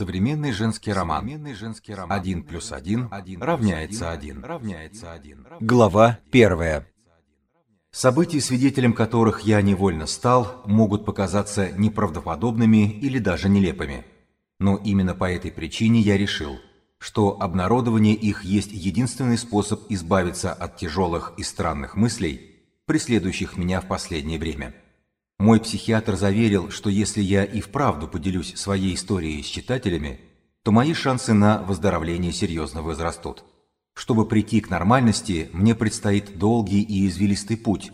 Современный женский роман. 1+1 равняется 1. Глава 1. События, свидетелем которых я невольно стал, могут показаться неправдоподобными или даже нелепыми. Но именно по этой причине я решил, что обнародование их есть единственный способ избавиться от тяжелых и странных мыслей, преследующих меня в последнее время. Мой психиатр заверил, что если я и вправду поделюсь своей историей с читателями, то мои шансы на выздоровление серьезно возрастут. Чтобы прийти к нормальности, мне предстоит долгий и извилистый путь,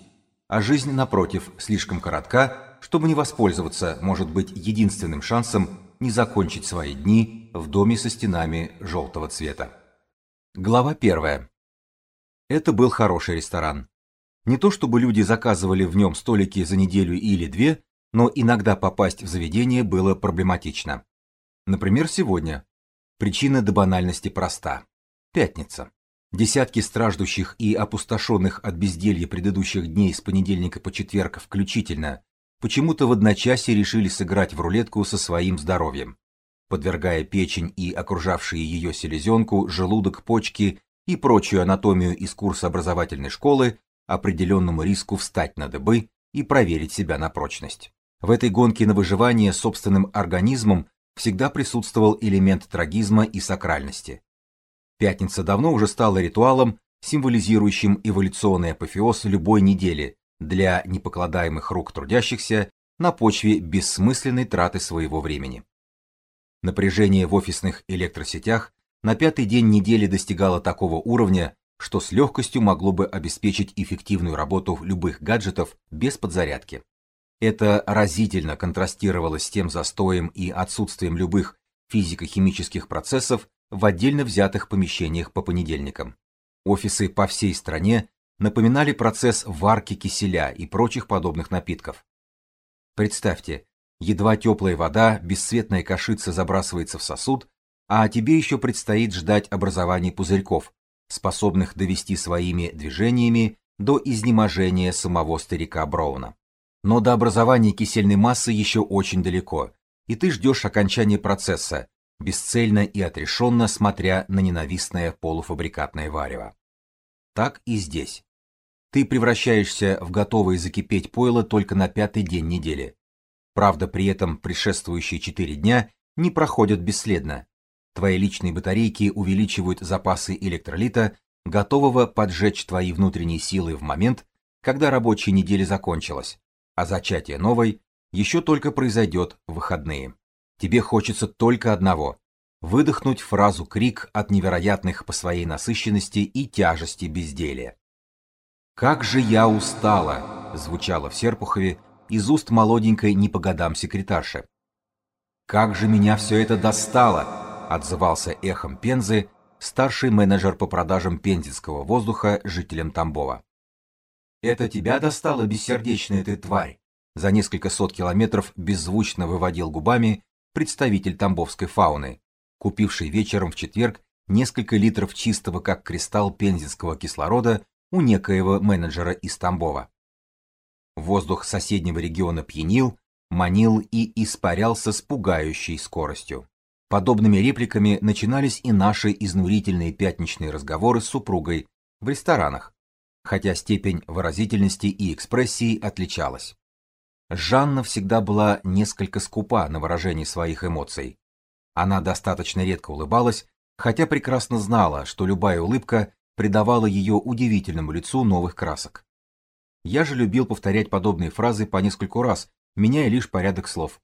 а жизнь, напротив, слишком коротка, чтобы не воспользоваться, может быть, единственным шансом не закончить свои дни в доме со стенами желтого цвета. Глава 1. Это был хороший ресторан. Не то чтобы люди заказывали в нем столики за неделю или две, но иногда попасть в заведение было проблематично. Например, сегодня. Причина до банальности проста. Пятница. Десятки страждущих и опустошенных от безделья предыдущих дней с понедельника по четверг включительно, почему-то в одночасье решили сыграть в рулетку со своим здоровьем, подвергая печень и окружавшие ее селезенку, желудок, почки и прочую анатомию из курса образовательной школы определенному риску встать на дыбы и проверить себя на прочность. В этой гонке на выживание собственным организмом всегда присутствовал элемент трагизма и сакральности. Пятница давно уже стала ритуалом, символизирующим эволюционный апофеоз любой недели для непокладаемых рук трудящихся на почве бессмысленной траты своего времени. Напряжение в офисных электросетях на 5-й день недели достигало такого уровня, что с легкостью могло бы обеспечить эффективную работу любых гаджетов без подзарядки. Это разительно контрастировало с тем застоем и отсутствием любых физико-химических процессов в отдельно взятых помещениях по понедельникам. Офисы по всей стране напоминали процесс варки киселя и прочих подобных напитков. Представьте, едва теплая вода, бесцветная кашица забрасывается в сосуд, а тебе еще предстоит ждать образования пузырьков, способных довести своими движениями до изнеможения самого старика Броуна. Но до образования кисельной массы еще очень далеко, и ты ждешь окончания процесса, бесцельно и отрешенно смотря на ненавистное полуфабрикатное варево. Так и здесь. Ты превращаешься в готовое закипеть пойло только на 5-й день недели. Правда, при этом предшествующие 4 дня не проходят бесследно. Твои личные батарейки увеличивают запасы электролита, готового поджечь твои внутренние силы в момент, когда рабочая неделя закончилась, а зачатие новой еще только произойдет в выходные. Тебе хочется только одного – выдохнуть фразу-крик от невероятных по своей насыщенности и тяжести безделия. «Как же я устала!» – звучало в Серпухове из уст молоденькой не по годам секретарши. «Как же меня все это достало!» отзывался эхом Пензы старший менеджер по продажам пензенского воздуха жителям Тамбова. «Это тебя достала, бессердечная ты тварь!» за несколько сот километров беззвучно выводил губами представитель тамбовской фауны, купивший вечером в четверг несколько литров чистого как кристалл пензенского кислорода у некоего менеджера из Тамбова. Воздух соседнего региона пьянил, манил и испарялся с пугающей скоростью. Подобными репликами начинались и наши изнурительные пятничные разговоры с супругой в ресторанах, хотя степень выразительности и экспрессии отличалась. Жанна всегда была несколько скупа на выражении своих эмоций. Она достаточно редко улыбалась, хотя прекрасно знала, что любая улыбка придавала ее удивительному лицу новых красок. Я же любил повторять подобные фразы по нескольку раз, меняя лишь порядок слов.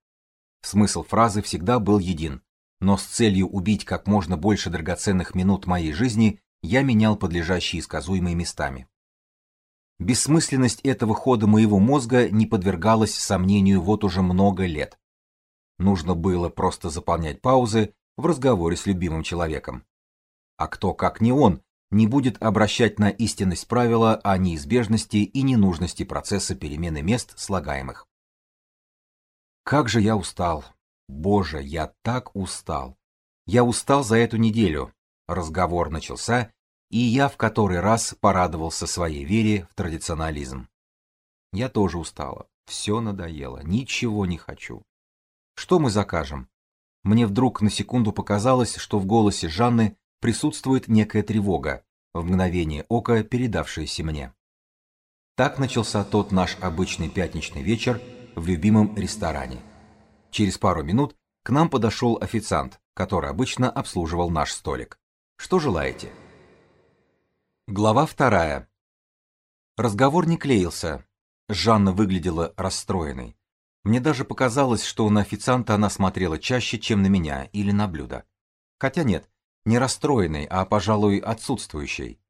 Смысл фразы всегда был един. Но с целью убить как можно больше драгоценных минут моей жизни я менял подлежащие и сказуемые местами. Бессмысленность этого хода моего мозга не подвергалась сомнению вот уже много лет. Нужно было просто заполнять паузы в разговоре с любимым человеком. А кто, как не он, не будет обращать на истинность правила о неизбежности и ненужности процесса перемены мест слагаемых. «Как же я устал! Боже, я так устал! Я устал за эту неделю!» Разговор начался, и я в который раз порадовался своей вере в традиционализм. «Я тоже устала. Все надоело. Ничего не хочу. Что мы закажем? Мне вдруг на секунду показалось, что в голосе Жанны присутствует некая тревога, в мгновение ока передавшаяся мне. Так начался тот наш обычный пятничный вечер в любимом ресторане. Через пару минут к нам подошел официант, который обычно обслуживал наш столик. Что желаете? Глава 2. Разговор не клеился. Жанна выглядела расстроенной. Мне даже показалось, что на официанта она смотрела чаще, чем на меня или на блюдо. Хотя нет, не расстроенной, а, пожалуй, отсутствующей.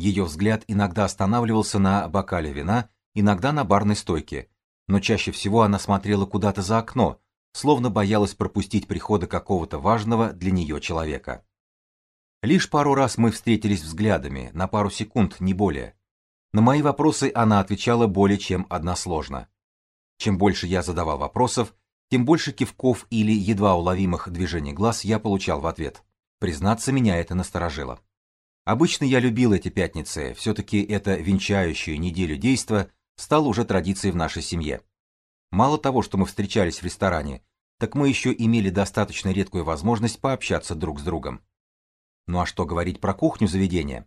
Ее взгляд иногда останавливался на бокале вина, иногда на барной стойке, но чаще всего она смотрела куда-то за окно, словно боялась пропустить прихода какого-то важного для нее человека. Лишь пару раз мы встретились взглядами, на пару секунд, не более. На мои вопросы она отвечала более чем односложно. Чем больше я задавал вопросов, тем больше кивков или едва уловимых движений глаз я получал в ответ. Признаться, меня это насторожило. Обычно я любил эти пятницы, все-таки это венчающее неделю действо стало уже традицией в нашей семье. Мало того, что мы встречались в ресторане, так мы еще имели достаточно редкую возможность пообщаться друг с другом. Ну а что говорить про кухню заведения?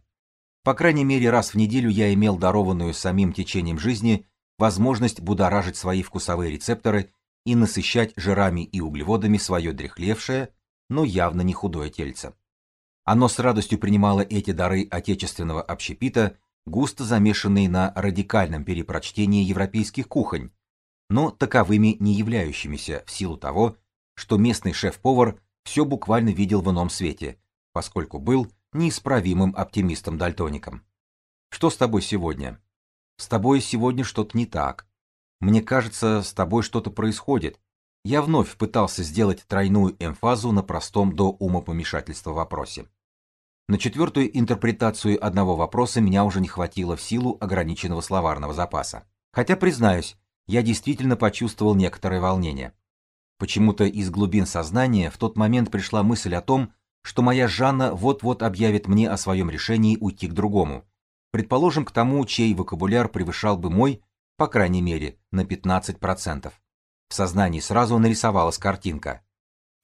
По крайней мере, раз в неделю я имел дарованную самим течением жизни возможность будоражить свои вкусовые рецепторы и насыщать жирами и углеводами свое дряхлевшее, но явно не худое тельце. Оно с радостью принимало эти дары отечественного общепита, густо замешанные на радикальном перепрочтении европейских кухонь, но таковыми не являющимися в силу того, что местный шеф-повар все буквально видел в ином свете, поскольку был неисправимым оптимистом-дальтоником. Что с тобой сегодня? С тобой сегодня что-то не так. Мне кажется, с тобой что-то происходит. Я вновь пытался сделать тройную эмфазу на простом до умопомешательства вопросе. На четвертую интерпретацию одного вопроса меня уже не хватило в силу ограниченного словарного запаса. Хотя, признаюсь, я действительно почувствовал некоторое волнение. Почему-то из глубин сознания в тот момент пришла мысль о том, что моя Жанна вот-вот объявит мне о своем решении уйти к другому. Предположим, к тому, чей вокабуляр превышал бы мой, по крайней мере, на 15%. В сознании сразу нарисовалась картинка.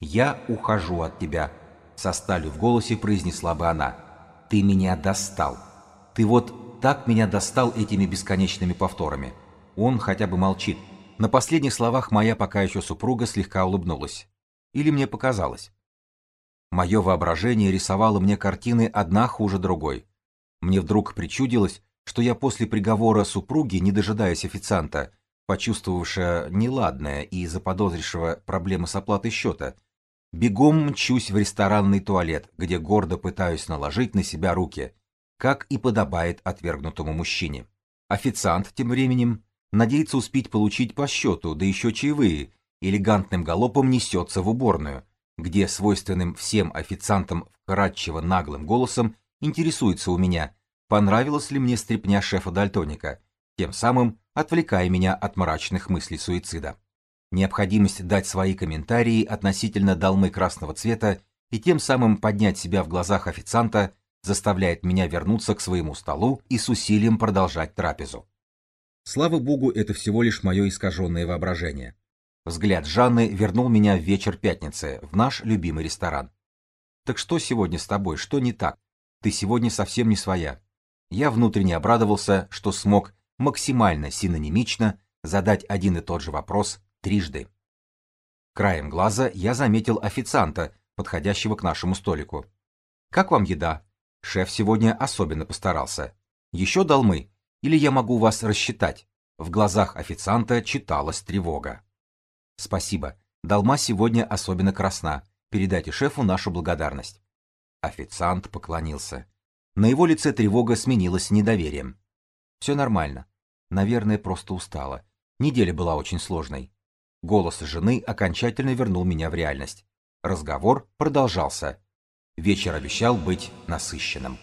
«Я ухожу от тебя», — со сталью в голосе произнесла бы она. «Ты меня достал. Ты вот так меня достал этими бесконечными повторами». Он хотя бы молчит. На последних словах моя пока еще супруга слегка улыбнулась. Или мне показалось. Мое воображение рисовало мне картины одна хуже другой. Мне вдруг причудилось, что я после приговора супруги, не дожидаясь официанта, почувствовавшая неладное и заподозрившего проблемы с оплатой счета, бегом мчусь в ресторанный туалет, где гордо пытаюсь наложить на себя руки, как и подобает отвергнутому мужчине. Официант, тем временем, надеется успеть получить по счету, да еще чаевые, элегантным галопом несется в уборную, где свойственным всем официантам вкрадчиво наглым голосом интересуется у меня, понравилась ли мне стряпня шефа-дальтоника, тем самым отвлекая меня от мрачных мыслей суицида. Необходимость дать свои комментарии относительно долмы красного цвета и тем самым поднять себя в глазах официанта заставляет меня вернуться к своему столу и с усилием продолжать трапезу. Слава богу, это всего лишь мое искаженное воображение. Взгляд Жанны вернул меня в вечер пятницы, в наш любимый ресторан. «Так что сегодня с тобой, что не так? Ты сегодня совсем не своя». Я внутренне обрадовался, что смог максимально синонимично задать один и тот же вопрос трижды. Краем глаза я заметил официанта, подходящего к нашему столику. «Как вам еда? Шеф сегодня особенно постарался. Еще долмы? Или я могу вас рассчитать?» В глазах официанта читалась тревога. «Спасибо. Долма сегодня особенно красна. Передайте шефу нашу благодарность». Официант поклонился. На его лице тревога сменилась недоверием. «Все нормально. Наверное, просто устала. Неделя была очень сложной». Голос жены окончательно вернул меня в реальность. Разговор продолжался. Вечер обещал быть насыщенным.